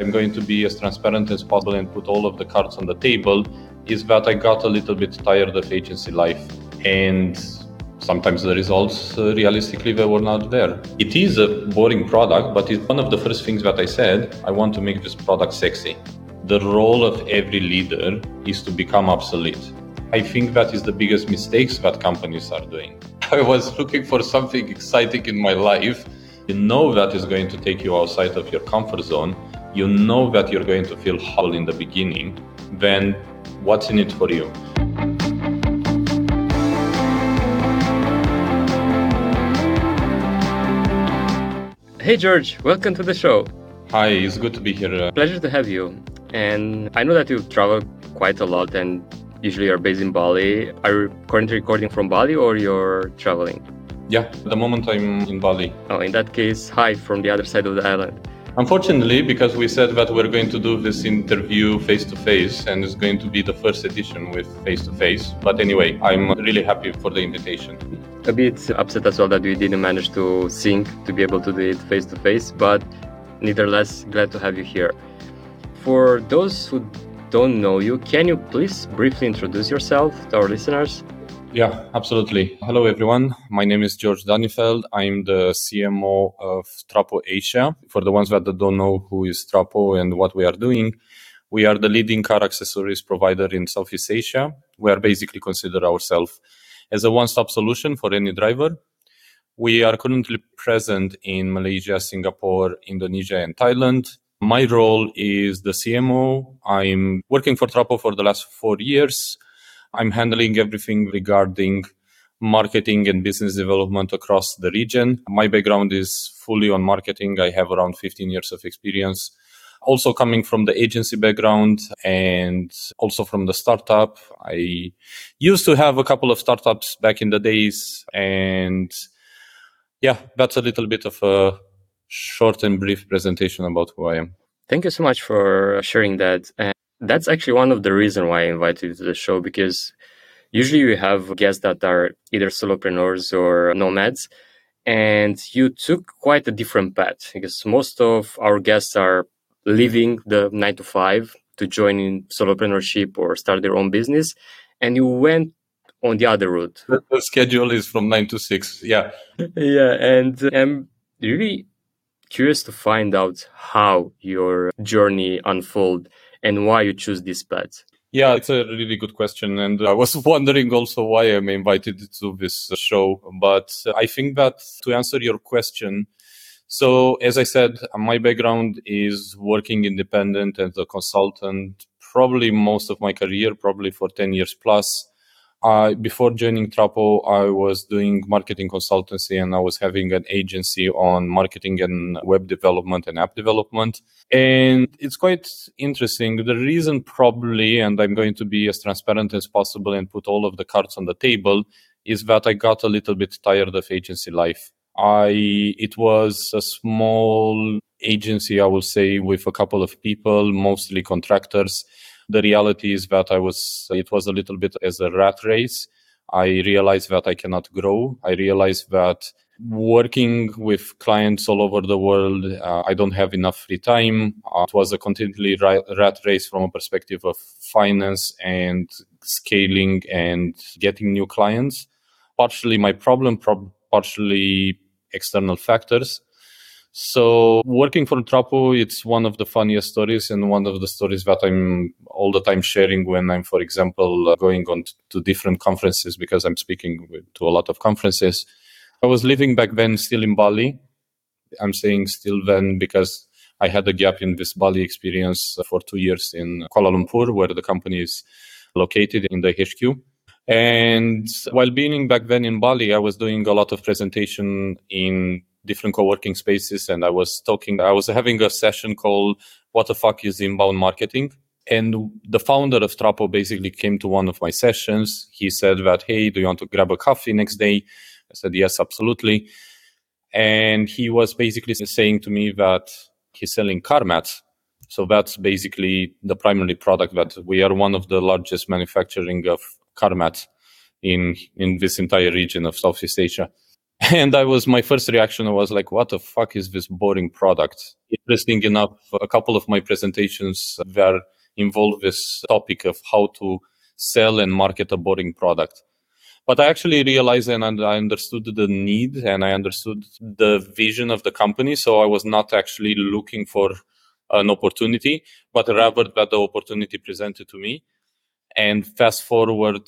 I'm going to be as transparent as possible and put all of the cards on the table, is that I got a little bit tired of agency life. And sometimes the results, realistically, they were not there. It is a boring product, but it's one of the first things that I said, I want to make this product sexy. The role of every leader is to become obsolete. I think that is the biggest mistakes that companies are doing. I was looking for something exciting in my life. You know that is going to take you outside of your comfort zone. You know that you're going to feel hollow in the beginning, then what's in it for you? Hey George, welcome to the show. Hi, it's good to be here. Pleasure to have you. And I know that you've traveled quite a lot and usually are based in Bali. Are you currently recording from Bali or you're traveling? Yeah, at the moment I'm in Bali. Oh, in that case, hi from the other side of the island. Unfortunately, because we said that we're going to do this interview face-to-face and it's going to be the first edition with face-to-face. But anyway, I'm really happy for the invitation. A bit upset as well that we didn't manage to sync to be able to do it face-to-face, but nevertheless, glad to have you here. For those who don't know you, can you please briefly introduce yourself to our listeners? Yeah, absolutely. Hello, everyone. My name is George Danifeld. I'm the CMO of Trapo Asia. For the ones that don't know who is Trapo and what we are doing, we are the leading car accessories provider in Southeast Asia. We are basically consider ourselves as a one-stop solution for any driver. We are currently present in Malaysia, Singapore, Indonesia, and Thailand. My role is the CMO. I'm working for Trapo for the last 4 years. I'm handling everything regarding marketing and business development across the region. My background is fully on marketing. I have around 15 years of experience. Also coming from the agency background and also from the startup. I used to have a couple of startups back in the days. And yeah, that's a little bit of a short and brief presentation about who I am. Thank you so much for sharing that. That's actually one of the reasons why I invited you to the show, because usually we have guests that are either solopreneurs or nomads, and you took quite a different path because most of our guests are leaving the 9-to-5 to join in solopreneurship or start their own business, and you went on the other route. The schedule is from 9 to 6, yeah. Yeah, and I'm really curious to find out how your journey unfolded and why you choose this path? Yeah, it's a really good question. And I was wondering also why I'm invited to this show. But I think that to answer your question, so as I said, my background is working independent as a consultant, probably most of my career, probably for 10 years plus. Before joining Trapo, I was doing marketing consultancy and I was having an agency on marketing and web development and app development. And it's quite interesting. The reason probably, and I'm going to be as transparent as possible and put all of the cards on the table, is that I got a little bit tired of agency life. It was a small agency, I will say, with a couple of people, mostly contractors. The reality is that it was a little bit as a rat race. I realized that I cannot grow. I realized that working with clients all over the world, I don't have enough free time. It was a continually rat race from a perspective of finance and scaling and getting new clients. Partially my problem, partially external factors. So working for Trapo, it's one of the funniest stories and one of the stories that I'm all the time sharing when I'm, for example, going on to different conferences because I'm speaking to a lot of conferences. I was living back then still in Bali. I'm saying still then because I had a gap in this Bali experience for 2 years in Kuala Lumpur, where the company is located in the HQ. And while being back then in Bali, I was doing a lot of presentation in different co-working spaces, and I was having a session called What the Fuck is Inbound Marketing? And the founder of Trapo basically came to one of my sessions. He said that, hey, do you want to grab a coffee next day? I said, yes, absolutely. And he was basically saying to me that he's selling car mats. So that's basically the primary product that we are one of the largest manufacturing of car mats in this entire region of Southeast Asia. And my first reaction was like, what the fuck is this boring product? Interesting enough, a couple of my presentations were involved this topic of how to sell and market a boring product. But I actually realized and I understood the need and I understood the vision of the company. So I was not actually looking for an opportunity, but rather that the opportunity presented to me. And fast forward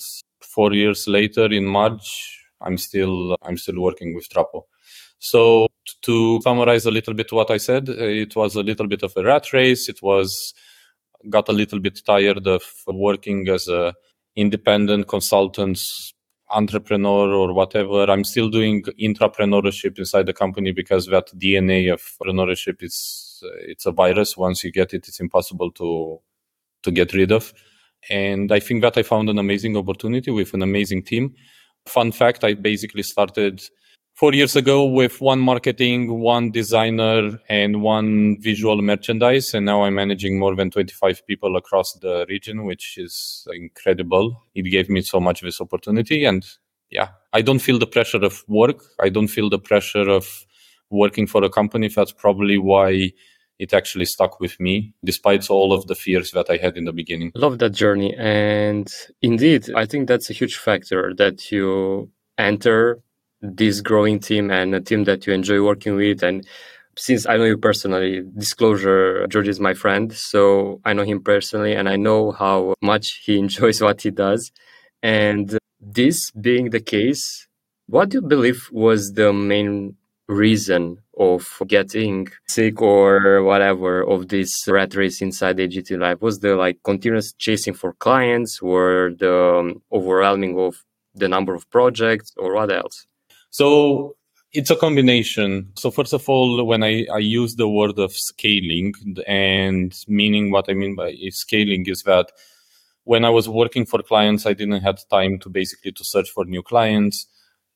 4 years later in March, I'm still working with Trapo. So to summarize a little bit what I said, it was a little bit of a rat race. Got a little bit tired of working as a independent consultant, entrepreneur or whatever. I'm still doing intrapreneurship inside the company because that DNA of entrepreneurship it's a virus. Once you get it, it's impossible to get rid of. And I think that I found an amazing opportunity with an amazing team. Fun fact, I basically started 4 years ago with one marketing, one designer, and one visual merchandise. And now I'm managing more than 25 people across the region, which is incredible. It gave me so much this opportunity. And yeah, I don't feel the pressure of work. I don't feel the pressure of working for a company. That's probably why it actually stuck with me, despite all of the fears that I had in the beginning. Love that journey. And indeed, I think that's a huge factor that you enter this growing team and a team that you enjoy working with. And since I know you personally, disclosure, George is my friend. So I know him personally and I know how much he enjoys what he does. And this being the case, what do you believe was the main reason of getting sick or whatever of this rat race inside AGT Life? Was the continuous chasing for clients or the overwhelming of the number of projects or what else? So it's a combination. So first of all, when I use the word of scaling and meaning what I mean by scaling is that when I was working for clients, I didn't have time to basically search for new clients.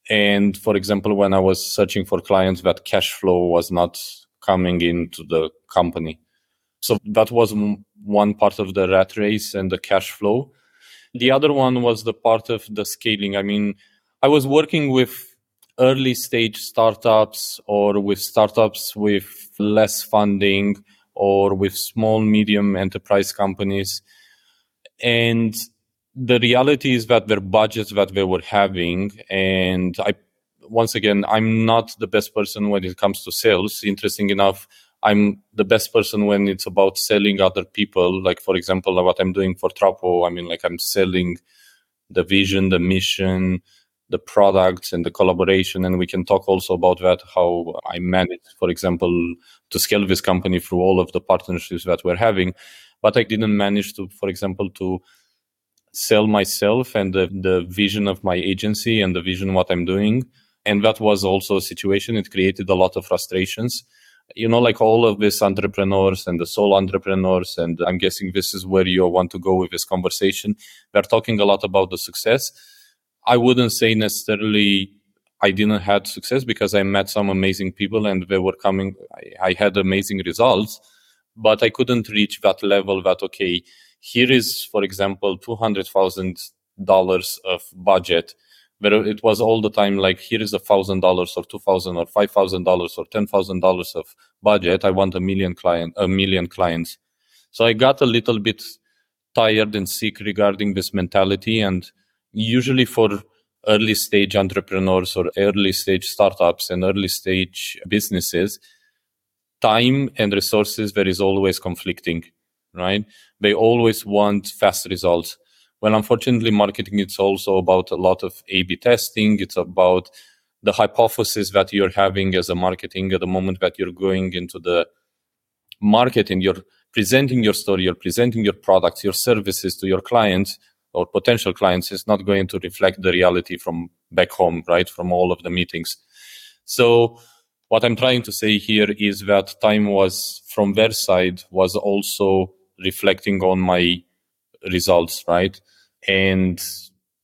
And for example, when I was searching for clients, that cash flow was not coming into the company. So that was one part of the rat race and the cash flow. The other one was the part of the scaling. I mean, I was working with early stage startups or with startups with less funding or with small, medium enterprise companies. And the reality is that their budgets that they were having, and I'm not the best person when it comes to sales. Interesting enough, I'm the best person when it's about selling other people. Like, for example, what I'm doing for Trapo, I'm selling the vision, the mission, the products and the collaboration. And we can talk also about that, how I managed, for example, to scale this company through all of the partnerships that we're having. But I didn't manage to, for example, to sell myself and the vision of my agency and the vision what I'm doing. And that was also a situation. It created a lot of frustrations. All of these entrepreneurs and the sole entrepreneurs, and I'm guessing this is where you want to go with this conversation. They're talking a lot about the success. I wouldn't say necessarily I didn't have success because I met some amazing people and they were coming. I had amazing results, but I couldn't reach that level that, okay, here is, for example, $200,000 of budget, but it was all the time like, here is $1,000 or $2,000 or $5,000 or $10,000 of budget. I want a million clients. So I got a little bit tired and sick regarding this mentality. And usually for early stage entrepreneurs or early stage startups and early stage businesses, time and resources, there is always conflicting. Right? They always want fast results. Well, unfortunately, marketing, it's also about a lot of A/B testing. It's about the hypothesis that you're having as a marketing at the moment that you're going into the market and you're presenting your story, you're presenting your products, your services to your clients or potential clients. It's not going to reflect the reality from back home, right? From all of the meetings. So what I'm trying to say here is that time was from their side was also reflecting on my results, right? And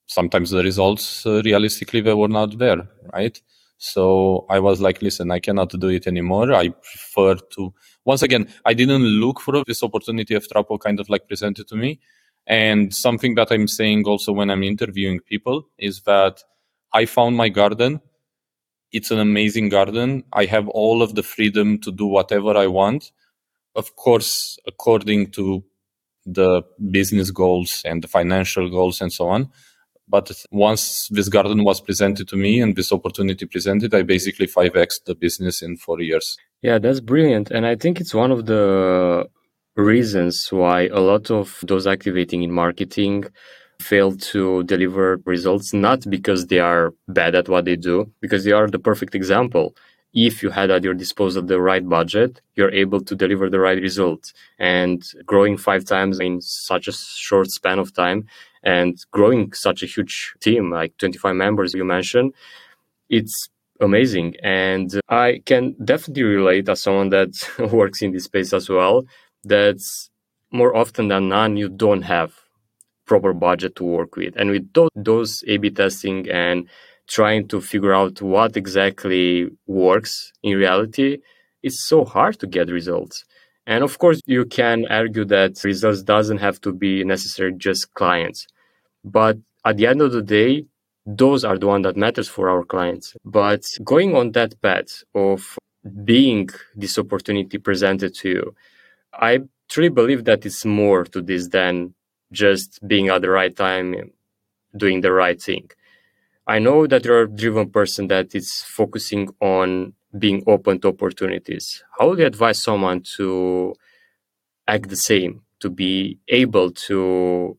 sometimes the results, realistically, they were not there, right? So I was like, listen, I cannot do it anymore. I prefer to, once again, I didn't look for this opportunity of Trapo presented to me. And something that I'm saying also when I'm interviewing people is that I found my garden It's an amazing garden. I have all of the freedom to do whatever I want. Of course, according to the business goals and the financial goals and so on. But once this garden was presented to me and this opportunity presented, I basically 5X'd the business in 4 years. Yeah, that's brilliant. And I think it's one of the reasons why a lot of those activating in marketing fail to deliver results, not because they are bad at what they do, because they are the perfect example. If you had at your disposal the right budget, you're able to deliver the right result. And growing 5 times in such a short span of time and growing such a huge team, like 25 members you mentioned, it's amazing. And I can definitely relate as someone that works in this space as well, that more often than not, you don't have proper budget to work with. And with those A/B testing and trying to figure out what exactly works in reality, it's so hard to get results. And of course, you can argue that results doesn't have to be necessarily just clients. But at the end of the day, those are the ones that matters for our clients. But going on that path of being this opportunity presented to you, I truly believe that it's more to this than just being at the right time, doing the right thing. I know that you're a driven person that is focusing on being open to opportunities. How would you advise someone to act the same, to be able to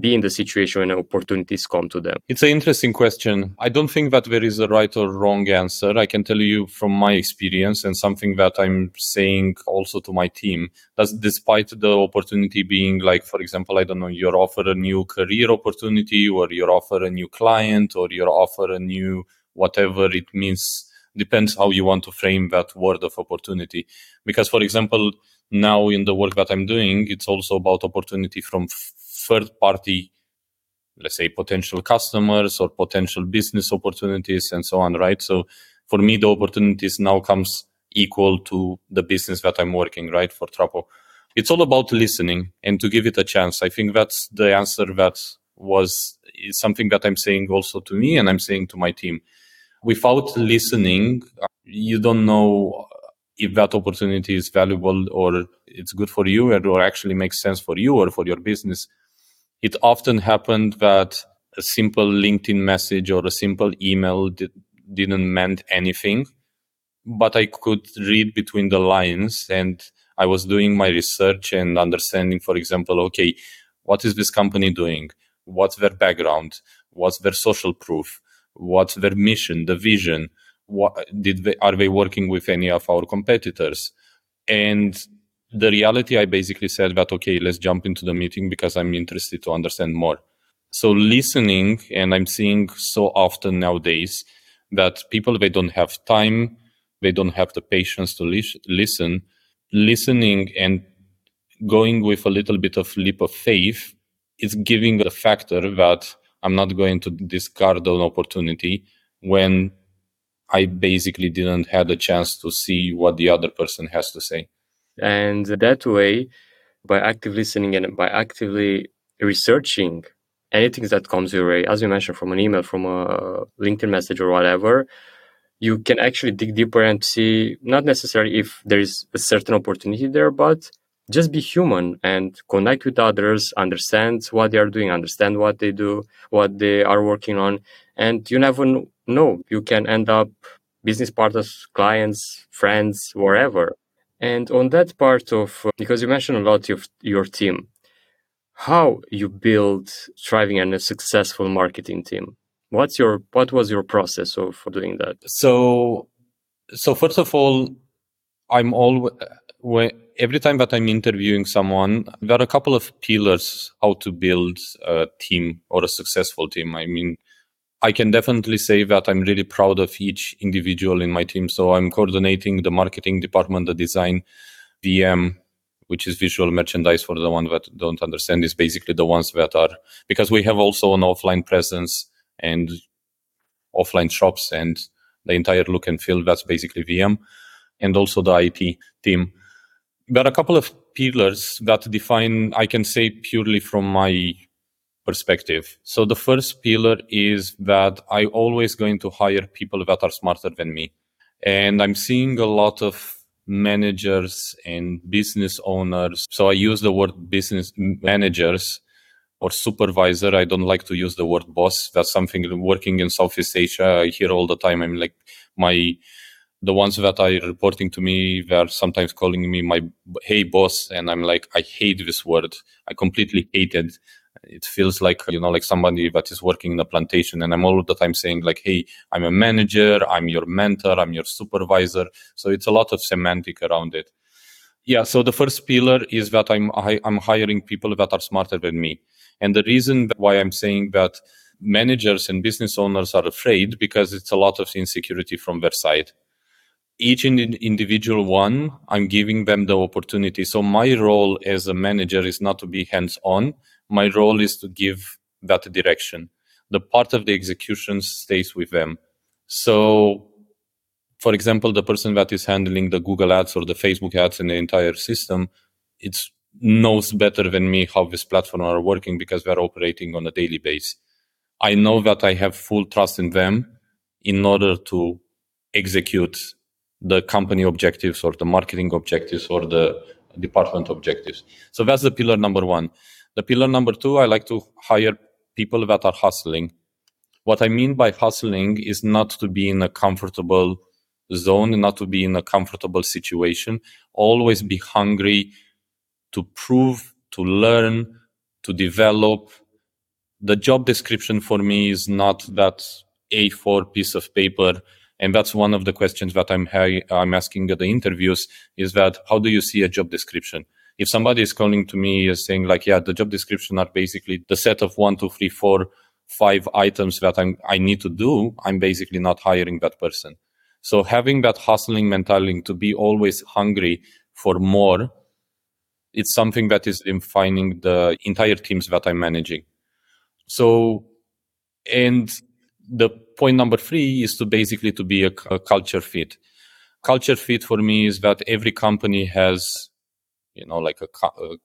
be in the situation when opportunities come to them? It's an interesting question. I don't think that there is a right or wrong answer. I can tell you from my experience and something that I'm saying also to my team, that despite the opportunity being like, for example, I don't know, you're offered a new career opportunity or you're offered a new client or you're offered a new whatever it means, depends how you want to frame that word of opportunity. Because, for example, now in the work that I'm doing, it's also about opportunity from third-party, let's say, potential customers or potential business opportunities and so on, right? So for me, the opportunities now comes equal to the business that I'm working, right, for Trapo. It's all about listening and to give it a chance. I think that's the answer that is something that I'm saying also to me and I'm saying to my team. Without listening, you don't know if that opportunity is valuable or it's good for you or actually makes sense for you or for your business. It often happened that a simple LinkedIn message or a simple email didn't meant anything, but I could read between the lines and I was doing my research and understanding, for example, okay, what is this company doing? What's their background? What's their social proof? What's their mission, the vision? Are they working with any of our competitors? And the reality, I basically said that, okay, let's jump into the meeting because I'm interested to understand more. So listening, and I'm seeing so often nowadays that people, they don't have time, they don't have the patience to listen. Listening and going with a little bit of leap of faith is giving the factor that I'm not going to discard an opportunity when I basically didn't have a chance to see what the other person has to say. And that way, by actively listening and by actively researching anything that comes your way, as you mentioned, from an email, from a LinkedIn message or whatever, you can actually dig deeper and see not necessarily if there is a certain opportunity there, but just be human and connect with others, understand what they are doing, understand what they do, what they are working on. And you never know, you can end up business partners, clients, friends, wherever. And on that part of, because you mentioned a lot of your team, how you build thriving and a successful marketing team. What was your process of doing that? So first of all, I'm always, every time that I'm interviewing someone, there are a couple of pillars how to build a team or a successful team. I mean, I can definitely say that I'm really proud of each individual in my team. So I'm coordinating the marketing department, the design, VM, which is visual merchandise for the one that don't understand, is basically the ones that are, because we have also an offline presence and offline shops and the entire look and feel, that's basically VM, and also the IT team. There are a couple of pillars that define, I can say purely from my perspective. So the first pillar is that I'm always going to hire people that are smarter than me. And I'm seeing a lot of managers and business owners. So I use the word business managers or supervisor. I don't like to use the word boss. That's something working in Southeast Asia I hear all the time. I'm like, the ones that are reporting to me, they're sometimes calling me hey boss. And I'm like, I hate this word. I completely hate it. It feels like, like somebody that is working in a plantation. And I'm all the time saying like, hey, I'm a manager, I'm your mentor, I'm your supervisor. So it's a lot of semantic around it. Yeah, so the first pillar is that I'm hiring people that are smarter than me. And the reason why I'm saying that managers and business owners are afraid because it's a lot of insecurity from their side. Each individual one, I'm giving them the opportunity. So my role as a manager is not to be hands-on. My role is to give that direction. The part of the execution stays with them. So, for example, the person that is handling the Google ads or the Facebook ads and the entire system, it knows better than me how this platform are working because they're operating on a daily basis. I know that I have full trust in them in order to execute the company objectives or the marketing objectives or the department objectives. So that's the pillar number one. The pillar number two, I like to hire people that are hustling. What I mean by hustling is not to be in a comfortable zone, not to be in a comfortable situation. Always be hungry to prove, to learn, to develop. The job description for me is not that A4 piece of paper. And that's one of the questions that I'm asking at the interviews is that how do you see a job description? If somebody is calling to me and saying like, yeah, the job description are basically the set of 1, 2, 3, 4, 5 items that I need to do, I'm basically not hiring that person. So having that hustling mentality to be always hungry for more, it's something that is defining the entire teams that I'm managing. So, and the point number three is to basically to be a culture fit. Culture fit for me is that every company has a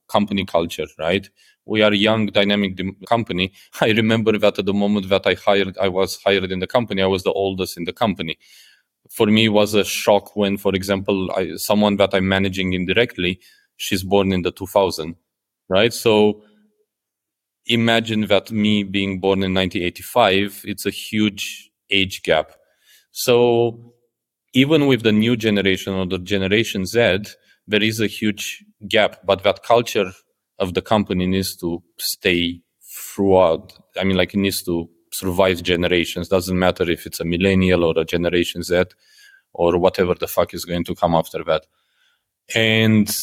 company culture, right? We are a young, dynamic company. I remember that at the moment that I was hired in the company, I was the oldest in the company. For me, it was a shock when, for example, someone that I'm managing indirectly, she's born in the 2000, right? So imagine that me being born in 1985, it's a huge age gap. So even with the new generation or the Generation Z, there is a huge gap, but that culture of the company needs to stay throughout. I mean, like it needs to survive generations. Doesn't matter if it's a millennial or a Generation Z or whatever the fuck is going to come after that. And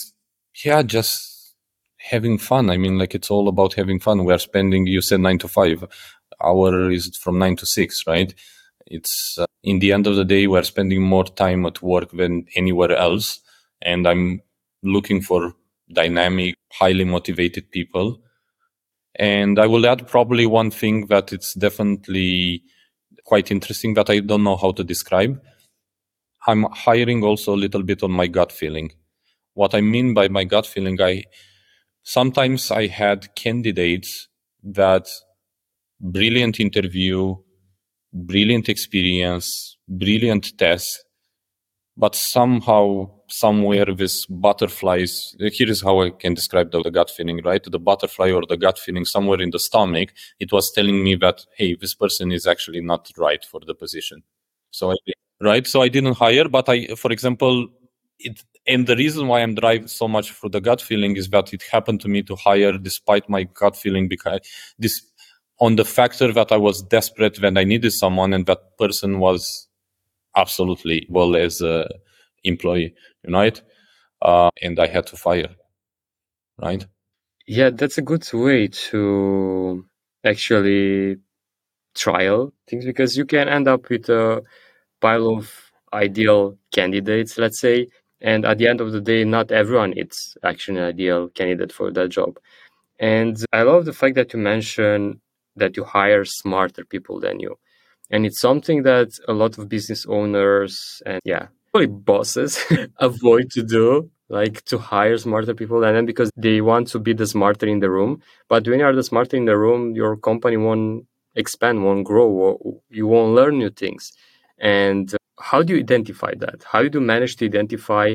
yeah, just having fun. I mean, like it's all about having fun. We are spending, you said 9 to 5. Our is from 9 to 6, right? It's in the end of the day, we're spending more time at work than anywhere else. And I'm looking for dynamic, highly motivated people. And I will add probably one thing that it's definitely quite interesting that I don't know how to describe. I'm hiring also a little bit on my gut feeling. What I mean by my gut feeling, I sometimes had candidates that brilliant interview, brilliant experience, brilliant test, but somehow, somewhere with butterflies, here is how I can describe the gut feeling, right? The butterfly or the gut feeling somewhere in the stomach, it was telling me that, hey, this person is actually not right for the position. So I didn't hire, but and the reason why I'm driven so much for the gut feeling is that it happened to me to hire despite my gut feeling on the factor that I was desperate when I needed someone and that person was absolutely well as a employee, right? And I had to fire, right? Yeah, that's a good way to actually trial things because you can end up with a pile of ideal candidates, let's say, and at the end of the day, not everyone is actually an ideal candidate for that job. And I love the fact that you mentioned that you hire smarter people than you. And it's something that a lot of business owners and bosses avoid to do like to hire smarter people, and then because they want to be the smarter in the room. But when you are the smarter in the room, your company won't expand, won't grow, you won't learn new things. And how do you identify that? How do you manage to identify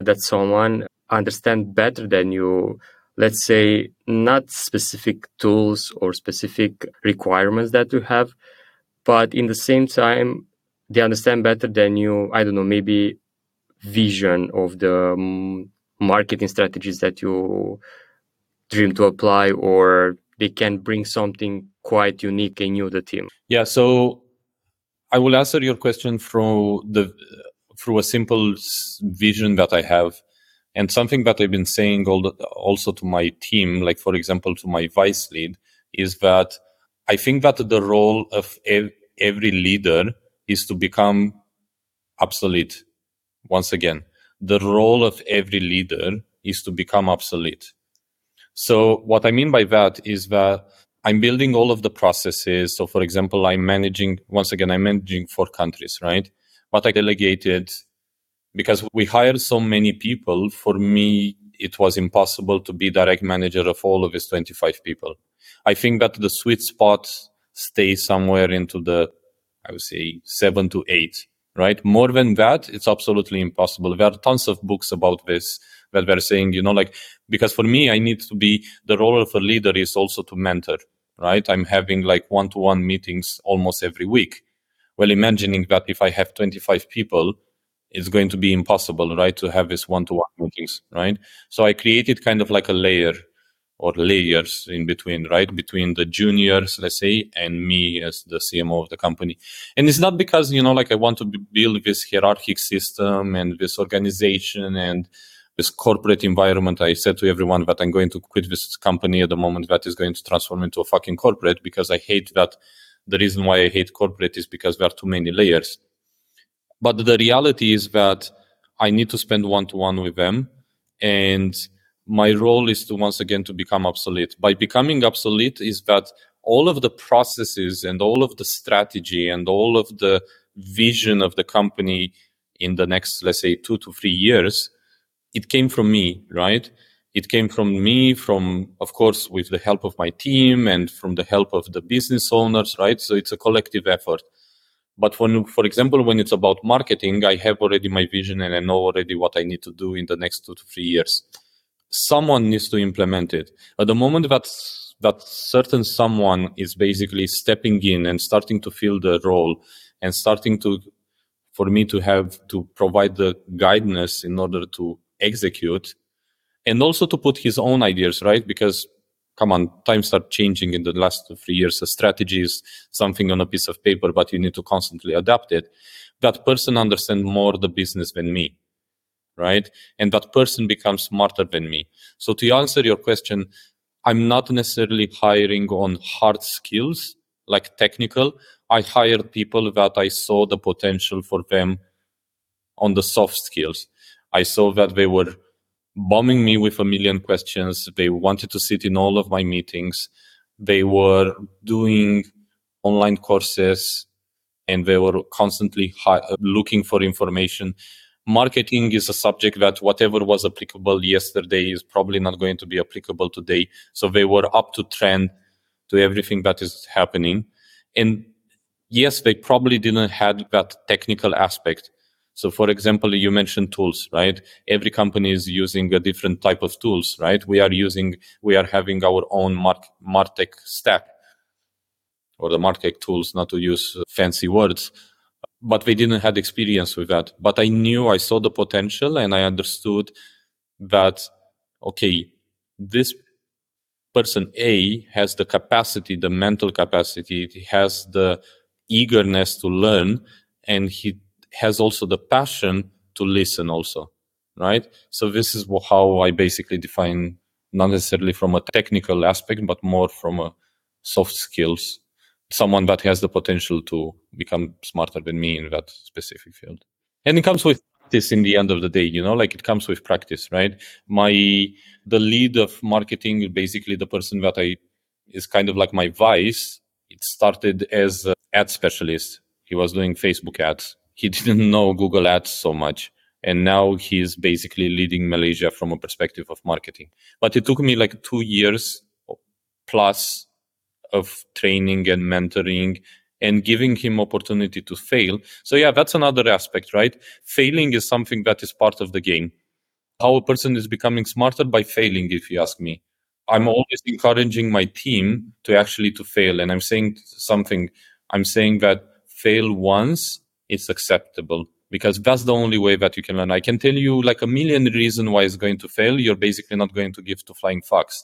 that someone understand better than you, let's say, not specific tools or specific requirements that you have, but in the same time, they understand better than you, I don't know, maybe vision of the marketing strategies that you dream to apply, or they can bring something quite unique and new to the team? Yeah, so I will answer your question through a simple vision that I have, and something that I've been saying also to my team, like for example to my vice lead, is that I think that the role of every leader is to become obsolete. Once again, the role of every leader is to become obsolete. So what I mean by that is that I'm building all of the processes. So for example, I'm managing 4 countries, right? But I delegated, because we hired so many people, for me, it was impossible to be direct manager of all of these 25 people. I think that the sweet spot stays somewhere into the, I would say, 7 to 8, right? More than that, it's absolutely impossible. There are tons of books about this that were saying, because for me, I need to be, the role of a leader is also to mentor, right? I'm having like one-to-one meetings almost every week. Well, imagining that if I have 25 people, it's going to be impossible, right, to have this one-to-one meetings, right? So I created kind of like a layer or layers in between, right, between the juniors, let's say, and me as the CMO of the company. And it's not because, I want to build this hierarchic system and this organization and this corporate environment. I said to everyone that I'm going to quit this company at the moment that is going to transform into a fucking corporate, because I hate that. The reason why I hate corporate is because there are too many layers. But the reality is that I need to spend one-to-one with them. And my role is to, once again, to become obsolete. By becoming obsolete is that all of the processes and all of the strategy and all of the vision of the company in the next, let's say, 2 to 3 years, it came from me, right? It came from me, of course, with the help of my team and from the help of the business owners, right? So it's a collective effort. But for example, when it's about marketing, I have already my vision and I know already what I need to do in the next 2 to 3 years. Someone needs to implement it. At the moment that certain someone is basically stepping in and starting to fill the role and starting to, for me to have to provide the guidance in order to execute and also to put his own ideas, right? Because come on, times start changing in the last 3 years. The strategy is something on a piece of paper, but you need to constantly adapt it. That person understands more the business than me, right? And that person becomes smarter than me. So to answer your question, I'm not necessarily hiring on hard skills, like technical. I hired people that I saw the potential for them on the soft skills. I saw that they were bombing me with 1,000,000 questions. They wanted to sit in all of my meetings. They were doing online courses and they were constantly looking for information. Marketing is a subject that whatever was applicable yesterday is probably not going to be applicable today. So they were up to trend to everything that is happening. And yes, they probably didn't have that technical aspect. So, for example, you mentioned tools, right? Every company is using a different type of tools, right? We are having our own MarTech stack, or the MarTech tools, not to use fancy words, but we didn't have experience with that. But I saw the potential and I understood that, okay, this person A has the capacity, the mental capacity, he has the eagerness to learn, and he has also the passion to listen also, right? So this is how I basically define, not necessarily from a technical aspect, but more from a soft skills, someone that has the potential to become smarter than me in that specific field. And it comes with practice in the end of the day, it comes with practice, right? The lead of marketing, basically the person that is kind of like my vice, it started as an ad specialist. He was doing Facebook ads. He didn't know Google Ads so much, And now he's basically leading Malaysia from a perspective of marketing. But it took me like 2 years plus of training and mentoring and giving him opportunity to fail. So yeah, that's another aspect, right? Failing is something that is part of the game. How a person is becoming smarter by failing, if you ask me. I'm always encouraging my team to fail. And I'm saying that fail once, it's acceptable, because that's the only way that you can learn. I can tell you like a million reasons why it's going to fail. You're basically not going to give two flying fucks.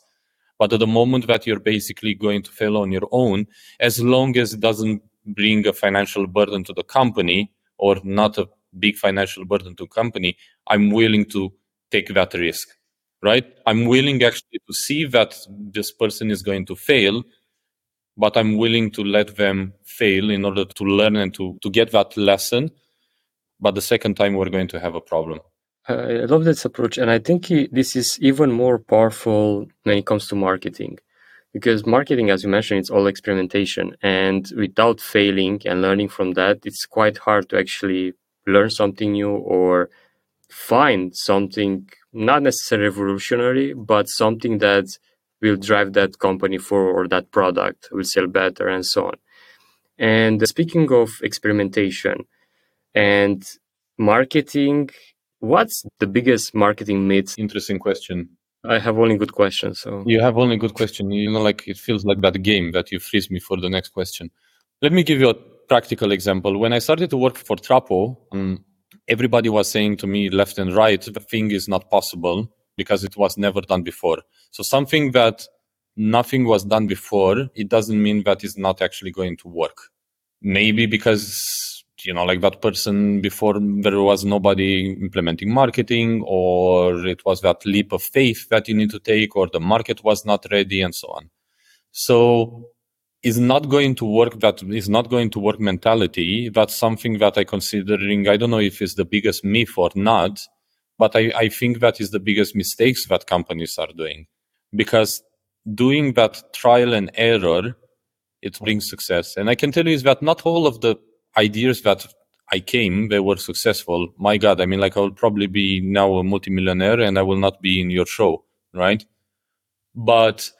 But at the moment that you're basically going to fail on your own, as long as it doesn't bring a financial burden to the company or not a big financial burden to company, I'm willing to take that risk, right? I'm willing actually to see that this person is going to fail, but I'm willing to let them fail in order to learn and to get that lesson. But the second time we're going to have a problem. I love this approach. And I think this is even more powerful when it comes to marketing, because marketing, as you mentioned, it's all experimentation, and without failing and learning from that, it's quite hard to actually learn something new or find something not necessarily revolutionary, but something that will drive that company forward, or that product will sell better and so on. And speaking of experimentation and marketing, what's the biggest marketing myth? Interesting question. I have only good questions. So you have only good question. You know, like it feels like that game that you freeze me for the next question. Let me give you a practical example. When I started to work for Trapo, everybody was saying to me left and right, the thing is not possible because it was never done before. So something that nothing was done before, it doesn't mean that it's not actually going to work. Maybe because, you know, like that person before, there was nobody implementing marketing, or it was that leap of faith that you need to take, or the market was not ready and so on. So it's not going to work. That is not going to work mentality. That's something that I considering. I don't know if it's the biggest myth or not, but I think that is the biggest mistakes that companies are doing, because doing that trial and error, it brings success. And I can tell you is that not all of the ideas that they were successful. My God, I mean, like I will probably be now a multimillionaire and I will not be in your show, right? But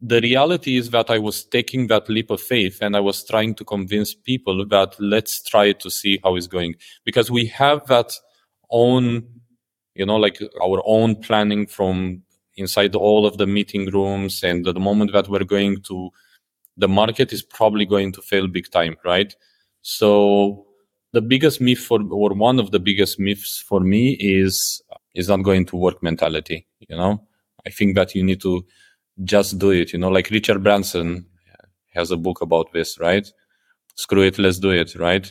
the reality is that I was taking that leap of faith and I was trying to convince people that let's try to see how it's going. Because we have that own, you know, like our own planning from inside all of the meeting rooms, and at the moment that we're going to, the market is probably going to fail big time, right? So the biggest myth or one of the biggest myths for me is not going to work mentality. You know, I think that you need to just do it. You know, like Richard Branson has a book about this, right? Screw it, let's do it, right?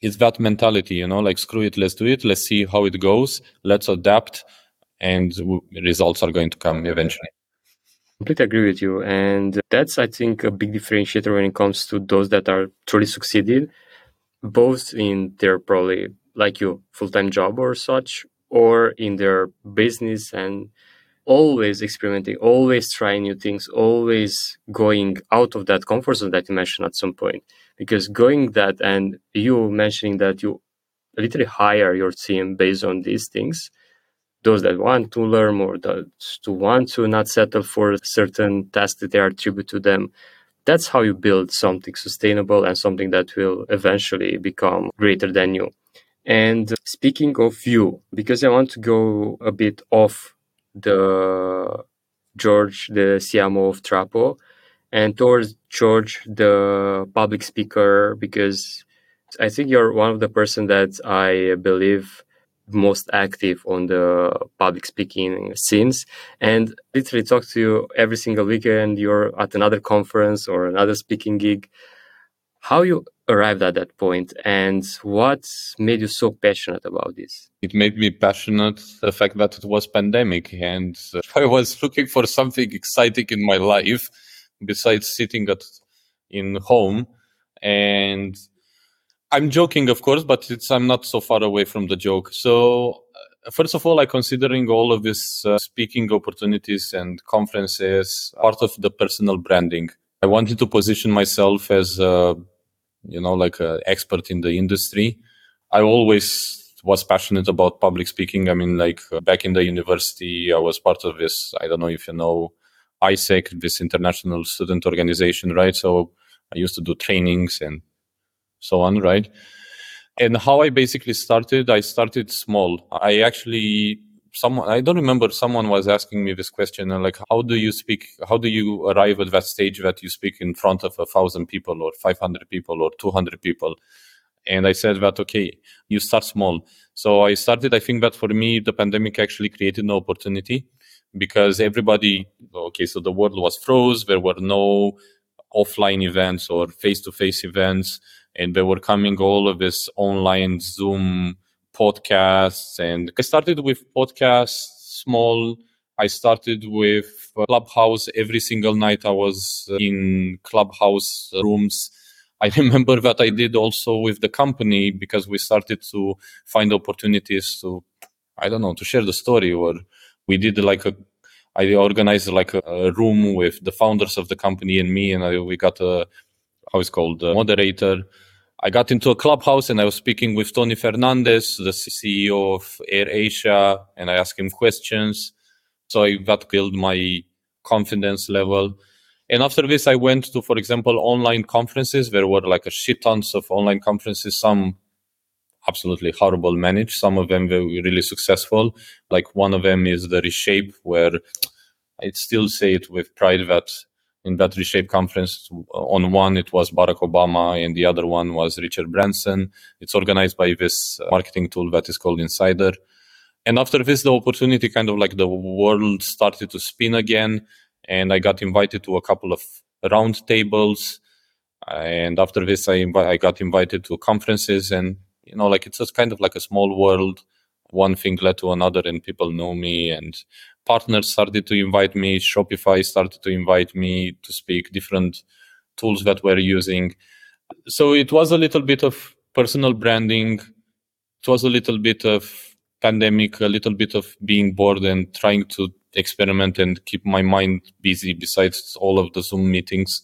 It's that mentality, you know, like screw it, let's do it. Let's see how it goes. Let's adapt, and results are going to come eventually. I completely agree with you. And that's, I think, a big differentiator when it comes to those that are truly succeeded, both in their probably, like you, full-time job or such, or in their business, and always experimenting, always trying new things, always going out of that comfort zone that you mentioned at some point. Because going that, and you mentioning that you literally hire your team based on these things, those that want to learn more, those to want to not settle for a certain tasks that they attribute to them. That's how you build something sustainable and something that will eventually become greater than you. And speaking of you, because I want to go a bit off the George, the CMO of Trapo, and towards George, the public speaker, because I think you're one of the person that I believe most active on the public speaking scenes, and literally talk to you every single weekend. You're at another conference or another speaking gig. How you arrived at that point, and what made you so passionate about this? It made me passionate the fact that it was pandemic, and I was looking for something exciting in my life besides sitting in home. And I'm joking, of course, but I'm not so far away from the joke. So first of all, I considering all of these speaking opportunities and conferences part of the personal branding. I wanted to position myself as, you know, like an expert in the industry. I always was passionate about public speaking. I mean, like back in the university, I was part of this, I don't know if you know, ISEC, this international student organization, right? So I used to do trainings and so on, right? And how I basically started, I started small. I actually, someone was asking me this question, and like, how do you speak? How do you arrive at that stage that you speak in front of 1,000 people or 500 people or 200 people? And I said that, okay, you start small. So I started, I think that for me, the pandemic actually created an opportunity because everybody, okay, so the world was froze. There were no offline events or face-to-face events. And they were coming all of this online Zoom podcasts. And I started with podcasts small. I started with Clubhouse. Every single night I was in Clubhouse rooms. I remember that I did also with the company because we started to find opportunities to, I don't know, to share the story. Or we did like I organized like a room with the founders of the company and me, and we got a moderator. I got into a Clubhouse and I was speaking with Tony Fernandez, the CEO of Air Asia, and I asked him questions. So that built my confidence level. And after this, I went to, for example, online conferences. There were like a shit tons of online conferences, some absolutely horrible managed. Some of them were really successful. Like one of them is the Reshape, where I still say it with pride that in that Reshape conference, on one, it was Barack Obama and the other one was Richard Branson. It's organized by this marketing tool that is called Insider. And after this, the opportunity kind of like the world started to spin again. And I got invited to a couple of round tables. And after this, I got invited to conferences. And, you know, like it's just kind of like a small world. One thing led to another and people know me, and partners started to invite me. Shopify started to invite me to speak, different tools that we're using. So it was a little bit of personal branding. It was a little bit of pandemic, a little bit of being bored and trying to experiment and keep my mind busy besides all of the Zoom meetings.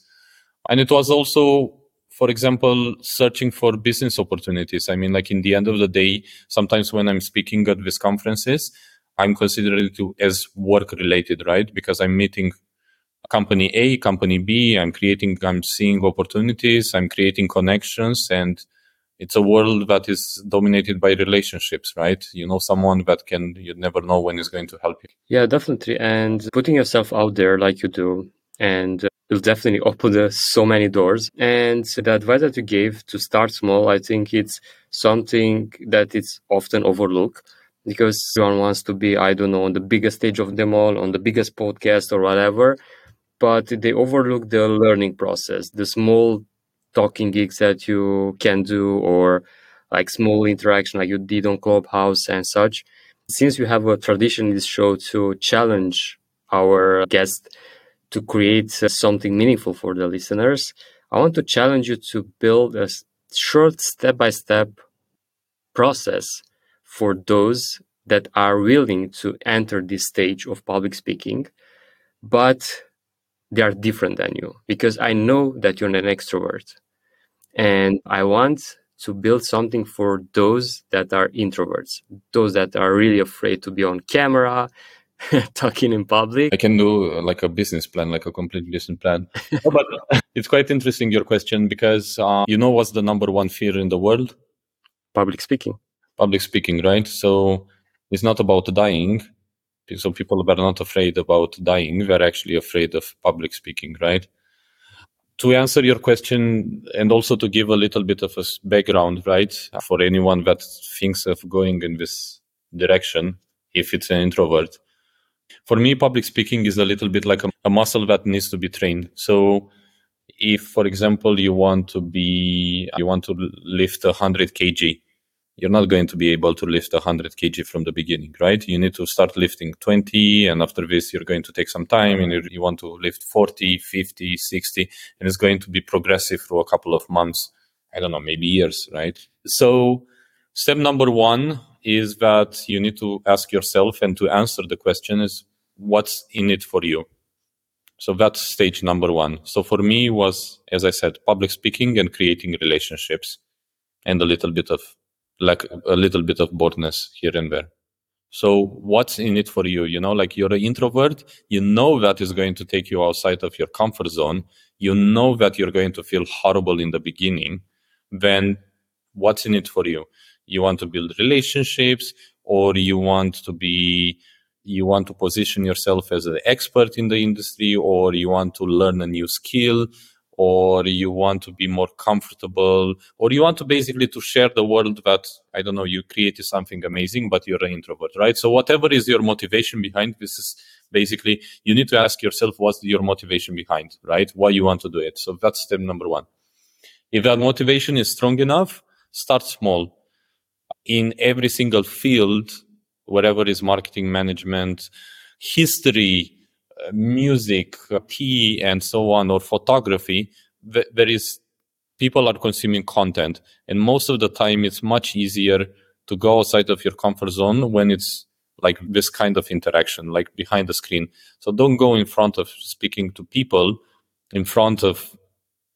And it was also, for example, searching for business opportunities. I mean, like in the end of the day, sometimes when I'm speaking at these conferences, I'm considering it as work-related, right? Because I'm meeting company A, company B, I'm seeing opportunities, I'm creating connections, and it's a world that is dominated by relationships, right? You know, someone that you never know when is going to help you. Yeah, definitely. And putting yourself out there like you do, and it'll definitely open so many doors. And the advice that you gave to start small, I think it's something that it's often overlooked because everyone wants to be, I don't know, on the biggest stage of them all, on the biggest podcast or whatever, but they overlook the learning process, the small talking gigs that you can do or like small interaction like you did on Clubhouse and such. Since we have a tradition in this show to challenge our guests to create something meaningful for the listeners, I want to challenge you to build a short step-by-step process for those that are willing to enter this stage of public speaking, but they are different than you, because I know that you're an extrovert. And I want to build something for those that are introverts, those that are really afraid to be on camera, talking in public. I can do like a business plan, like a complete business plan. But it's quite interesting, your question, because you know what's the number one fear in the world? Public speaking. Public speaking, right? So it's not about dying. So people are not afraid about dying. They're actually afraid of public speaking, right? To answer your question and also to give a little bit of a background, right? For anyone that thinks of going in this direction, if it's an introvert. For me, public speaking is a little bit like a muscle that needs to be trained. So if, for example, you want to lift 100 kg, you're not going to be able to lift 100 kg from the beginning, right? You need to start lifting 20, and after this, you're going to take some time, and you want to lift 40, 50, 60, and it's going to be progressive through a couple of months, I don't know, maybe years, right? So step number one is that you need to ask yourself and to answer the question is, what's in it for you? So that's stage number one. So for me was, as I said, public speaking and creating relationships and a little bit of like a little bit of boredness here and there. So what's in it for you? You know, like you're an introvert, you know that is going to take you outside of your comfort zone. You know that you're going to feel horrible in the beginning. Then what's in it for you? You want to build relationships, or you want to position yourself as an expert in the industry, or you want to learn a new skill, or you want to be more comfortable, or you want to basically to share the world that, I don't know, you created something amazing, but you're an introvert, right? So whatever is your motivation behind this is basically, you need to ask yourself, what's your motivation behind, right? Why you want to do it. So that's step number one. If that motivation is strong enough, start small. In every single field, whatever is marketing, management, history, music, tea, and so on, or photography, there is, people are consuming content. And most of the time, it's much easier to go outside of your comfort zone when it's like this kind of interaction, like behind the screen. So don't go in front of speaking to people, in front of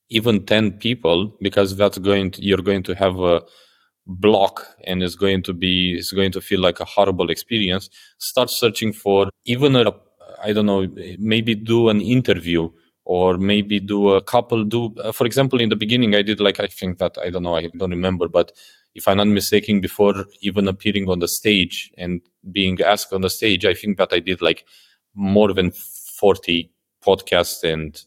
even 10 people, because that's going to, you're going to have a block, and it's going to feel like a horrible experience. Start searching for even a, I don't know, maybe do an interview, or maybe do a couple, for example, in the beginning, I did like, I think that, I don't know, I don't remember, but if I'm not mistaken, before even appearing on the stage and being asked on the stage, I think that I did like more than 40 podcasts and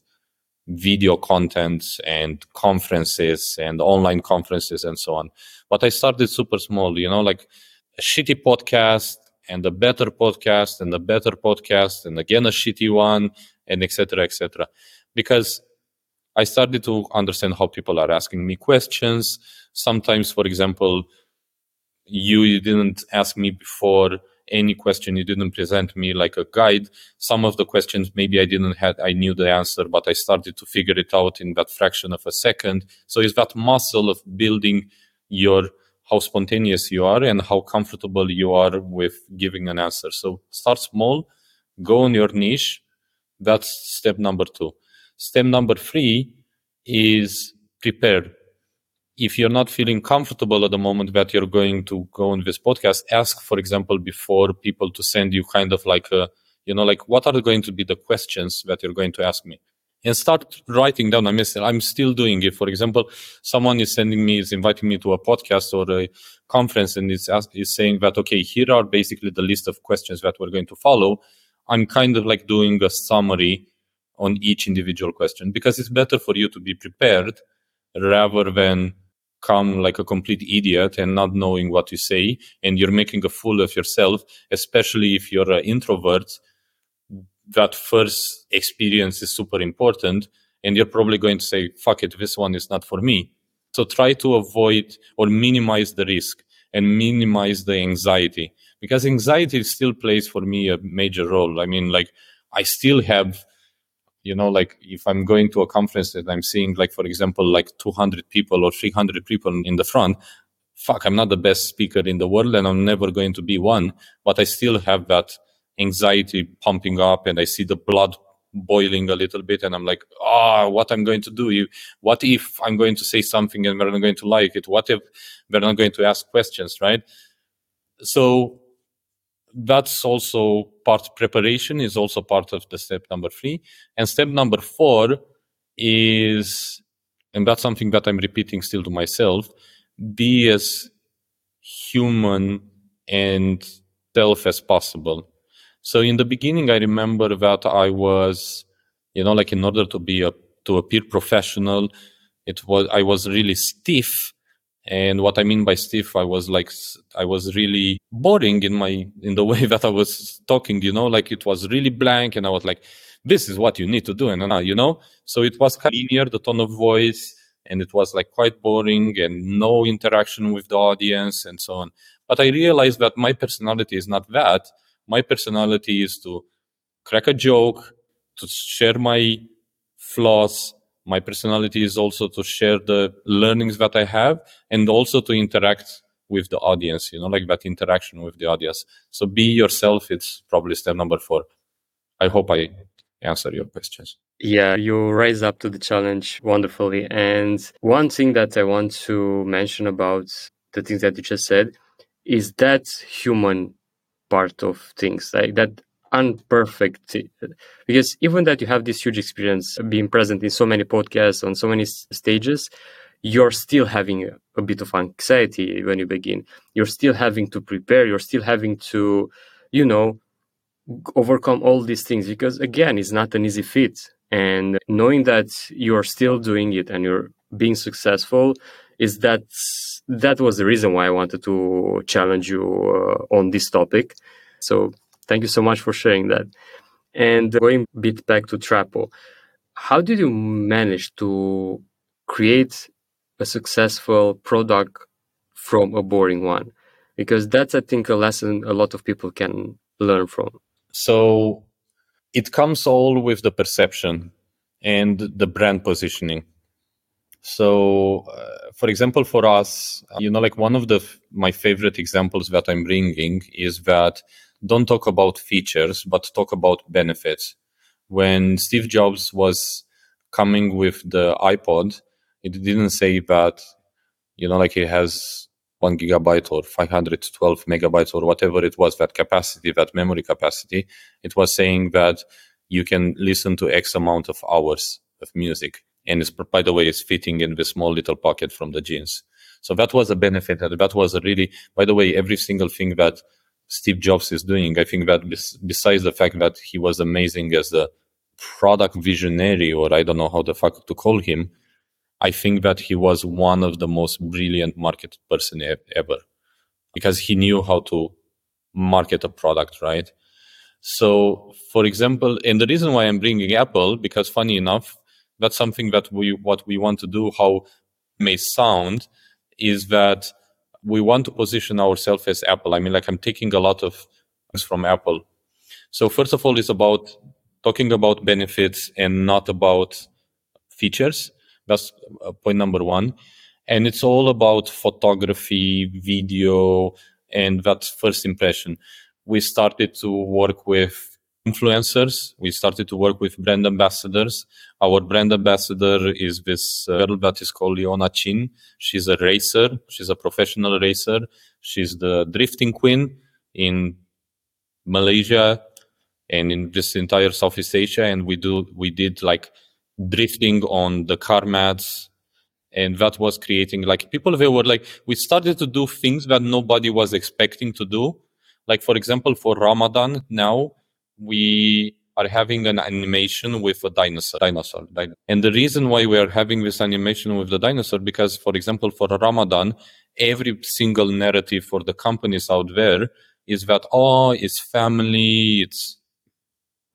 video contents and conferences and online conferences and so on. But I started super small, you know, like a shitty podcast, and a better podcast, and a better podcast, and again a shitty one, and etc., etc. Because I started to understand how people are asking me questions. Sometimes, for example, you didn't ask me before any question. You didn't present me like a guide. Some of the questions maybe I didn't have. I knew the answer, but I started to figure it out in that fraction of a second. So it's that muscle of building your, how spontaneous you are and how comfortable you are with giving an answer. So start small, go on your niche. That's step number two. Step number three is prepare. If you're not feeling comfortable at the moment that you're going to go on this podcast, ask, for example, before people to send you kind of like a, you know, like what are going to be the questions that you're going to ask me? And start writing down. I'm still doing it. For example, someone is sending me, is inviting me to a podcast or a conference, and is saying that, okay, here are basically the list of questions that we're going to follow. I'm kind of like doing a summary on each individual question, because it's better for you to be prepared rather than come like a complete idiot and not knowing what you say. And you're making a fool of yourself, especially if you're an introvert. That first experience is super important, and you're probably going to say, fuck it, this one is not for me. So try to avoid or minimize the risk and minimize the anxiety, because anxiety still plays for me a major role. I mean, like I still have, you know, like if I'm going to a conference and I'm seeing like, for example, like 200 people or 300 people in the front, fuck, I'm not the best speaker in the world and I'm never going to be one, but I still have that anxiety pumping up, and I see the blood boiling a little bit, and I'm like, what I'm going to do? What if I'm going to say something and they're not going to like it? What if they're not going to ask questions, right? So that's also part, preparation is also part of the step number three. And step number four is, and that's something that I'm repeating still to myself, be as human and self as possible. So in the beginning, I remember that I was, you know, like in order to be to appear professional, I was really stiff. And what I mean by stiff, I was really boring in the way that I was talking, you know, like it was really blank. And I was like, this is what you need to do. And you know, so it was kind of linear, the tone of voice, and it was like quite boring and no interaction with the audience and so on. But I realized that my personality is not that. My personality is to crack a joke, to share my flaws. My personality is also to share the learnings that I have, and also to interact with the audience, you know, like that interaction with the audience. So be yourself. It's probably step number four. I hope I answer your questions. Yeah, you raise up to the challenge wonderfully. And one thing that I want to mention about the things that you just said, is that human part of things, like that unperfect, because even that you have this huge experience being present in so many podcasts on so many stages, you're still having a bit of anxiety when you begin. You're still having to prepare. You're still having to, you know, overcome all these things, because again, it's not an easy feat. And knowing that you're still doing it and you're being successful, is that was the reason why I wanted to challenge you on this topic. So thank you so much for sharing that. And going a bit back to Trapo, how did you manage to create a successful product from a boring one? Because that's, I think, a lesson a lot of people can learn from. So it comes all with the perception and the brand positioning. So, for example, for us, you know, like one of my favorite examples that I'm bringing is that don't talk about features, but talk about benefits. When Steve Jobs was coming with the iPod, it didn't say that, you know, like it has 1 gigabyte or 512 megabytes or whatever it was, that capacity, that memory capacity. It was saying that you can listen to X amount of hours of music. And it's, by the way, it's fitting in the small little pocket from the jeans. So that was a benefit. And that was a really, by the way, every single thing that Steve Jobs is doing, I think that besides the fact that he was amazing as a product visionary, or I don't know how the fuck to call him, I think that he was one of the most brilliant market person ever, because he knew how to market a product, right? So, for example, and the reason why I'm bringing Apple, because funny enough, that's something that what we want to do, how it may sound, is that we want to position ourselves as Apple. I mean, like I'm taking a lot of things from Apple. So first of all, it's about talking about benefits and not about features. That's point number one. And it's all about photography, video, and that first impression. We started to work with influencers. We started to work with brand ambassadors. Our brand ambassador is this girl that is called Leona Chin. She's a racer. She's a professional racer. She's the drifting queen in Malaysia and in this entire Southeast Asia. And we did like drifting on the car mats. And that was creating like people, they were like, we started to do things that nobody was expecting to do. Like, for example, for Ramadan now, we are having an animation with a dinosaur. And the reason why we are having this animation with the dinosaur, because, for example, for Ramadan, every single narrative for the companies out there is that, oh, it's family, it's,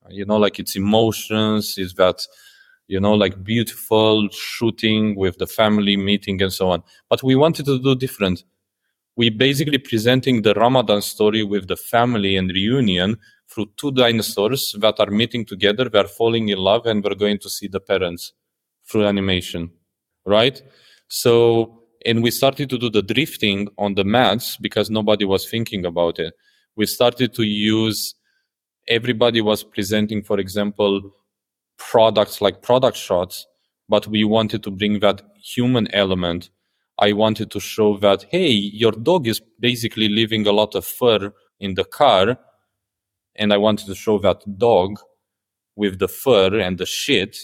you know, like it's emotions, is that, you know, like beautiful shooting with the family meeting and so on. But we wanted to do different. We basically presenting the Ramadan story with the family and reunion through two dinosaurs that are meeting together, they're falling in love, and we're going to see the parents through animation, right? So, and we started to do the drifting on the mats because nobody was thinking about it. We started to use, everybody was presenting, for example, products like product shots, but we wanted to bring that human element. I wanted to show that, hey, your dog is basically leaving a lot of fur in the car. And I wanted to show that dog with the fur and the shit.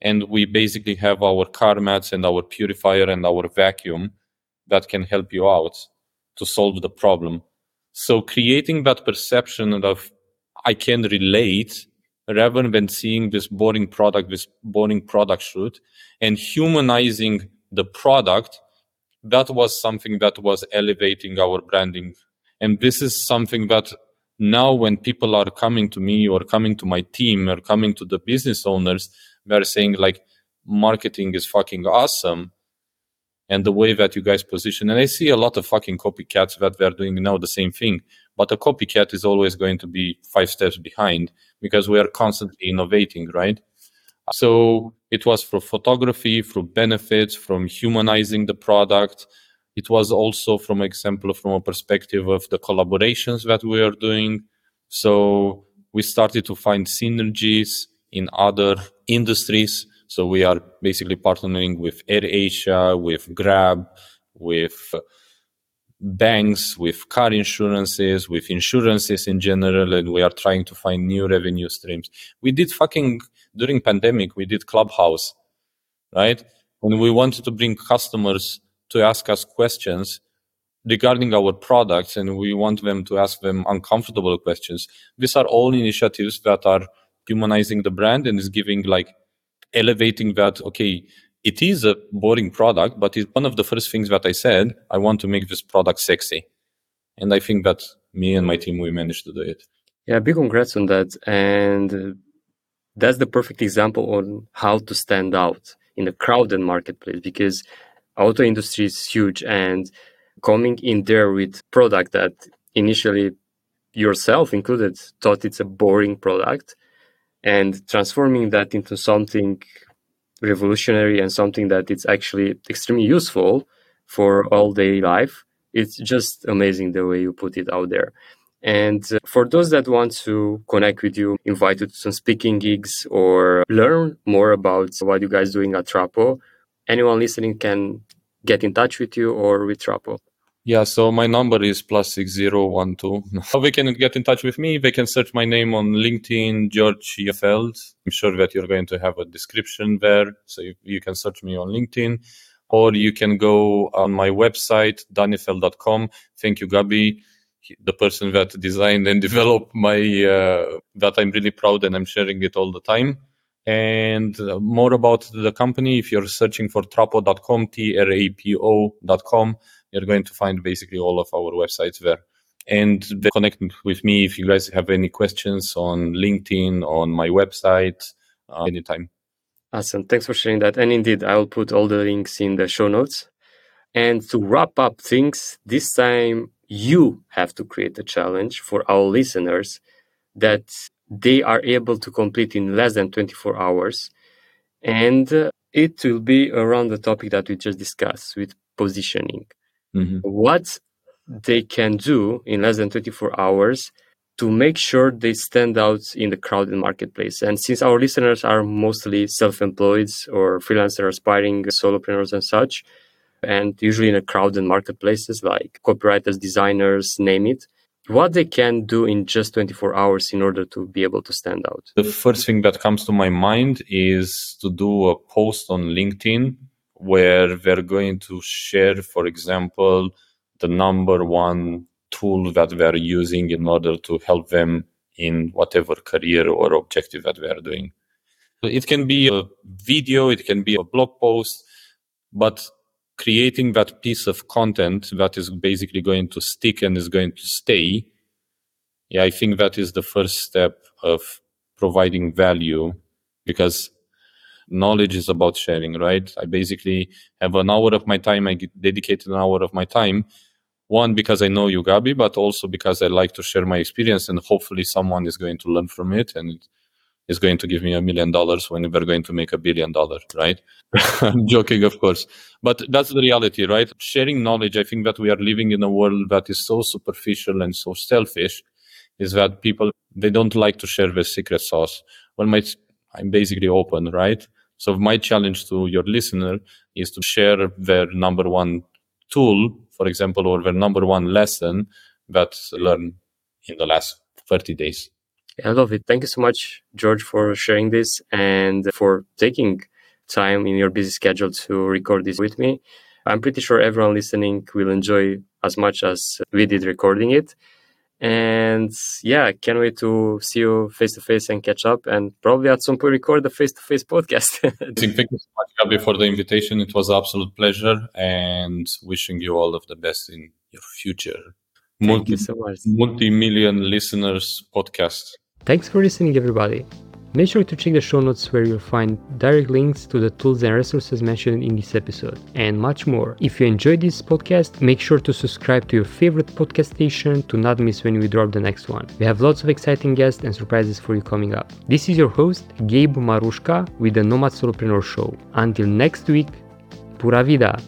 And we basically have our car mats and our purifier and our vacuum that can help you out to solve the problem. So creating that perception of I can relate rather than seeing this boring product shoot, and humanizing the product, that was something that was elevating our branding. And this is something that now when people are coming to me or coming to my team or coming to the business owners, they're saying like, marketing is fucking awesome. And the way that you guys position, and I see a lot of fucking copycats that they're doing now the same thing, but a copycat is always going to be 5 steps behind because we are constantly innovating, right? So it was for photography, through benefits, from humanizing the product. It was also, from example, from a perspective of the collaborations that we are doing. So we started to find synergies in other industries. So we are basically partnering with Air Asia, with Grab, with banks, with car insurances, with insurances in general, and we are trying to find new revenue streams. We did during pandemic, we did Clubhouse, right? And we wanted to bring customers to ask us questions regarding our products, and we want them to ask them uncomfortable questions. These are all initiatives that are humanizing the brand and is giving, like, elevating that, okay, it is a boring product, but it's one of the first things that I said, I want to make this product sexy. And I think that me and my team, we managed to do it. Yeah, big congrats on that. And that's the perfect example on how to stand out in a crowded marketplace, because auto industry is huge, and coming in there with product that initially yourself included thought it's a boring product, and transforming that into something revolutionary and something that it's actually extremely useful for all day life. It's just amazing the way you put it out there. And for those that want to connect with you, invite you to some speaking gigs or learn more about what you guys are doing at Trapo, anyone listening can get in touch with you or with Trapo. Yeah, so my number is +6012. How they can get in touch with me? They can search my name on LinkedIn, George Ionut. I'm sure that you're going to have a description there, so you can search me on LinkedIn, or you can go on my website, danifeld.com. Thank you, Gabi, the person that designed and developed that I'm really proud, and I'm sharing it all the time. And more about the company, if you're searching for trapo.com, trapo.com, you're going to find basically all of our websites there. And they connect with me if you guys have any questions on LinkedIn, on my website, anytime. Awesome. Thanks for sharing that. And indeed, I will put all the links in the show notes. And to wrap up things, this time you have to create a challenge for our listeners that they are able to complete in less than 24 hours. And it will be around the topic that we just discussed with positioning. Mm-hmm. What they can do in less than 24 hours to make sure they stand out in the crowded marketplace. And since our listeners are mostly self-employed or freelancer aspiring solopreneurs and such, and usually in a crowded marketplaces like copywriters, designers, name it, what they can do in just 24 hours in order to be able to stand out. The first thing that comes to my mind is to do a post on LinkedIn where they're going to share, for example, the number one tool that they're using in order to help them in whatever career or objective that they're doing. It can be a video, it can be a blog post, but creating that piece of content that is basically going to stick and is going to stay, yeah, I think that is the first step of providing value, because knowledge is about sharing, right? I basically have an hour of my time. I dedicate an hour of my time, one, because I know you, Gabi, but also because I like to share my experience, and hopefully someone is going to learn from it and is going to give me $1 million when we're going to make $1 billion, right? I'm joking, of course. But that's the reality, right? Sharing knowledge, I think that we are living in a world that is so superficial and so selfish, is that people, they don't like to share their secret sauce. Well, I'm basically open, right? So my challenge to your listener is to share their number one tool, for example, or their number one lesson that learned in the last 30 days. I love it. Thank you so much, George, for sharing this and for taking time in your busy schedule to record this with me. I'm pretty sure everyone listening will enjoy as much as we did recording it. And yeah, can't wait to see you face to face and catch up, and probably at some point record the face to face podcast. Thank you so much, Gabi, for the invitation. It was an absolute pleasure, and wishing you all of the best in your future. Thank you so much. Multi-million listeners podcast. Thanks for listening, everybody. Make sure to check the show notes where you'll find direct links to the tools and resources mentioned in this episode and much more. If you enjoyed this podcast, make sure to subscribe to your favorite podcast station to not miss when we drop the next one. We have lots of exciting guests and surprises for you coming up. This is your host, Gabe Marushka, with the Nomad Solopreneur Show. Until next week, Pura Vida!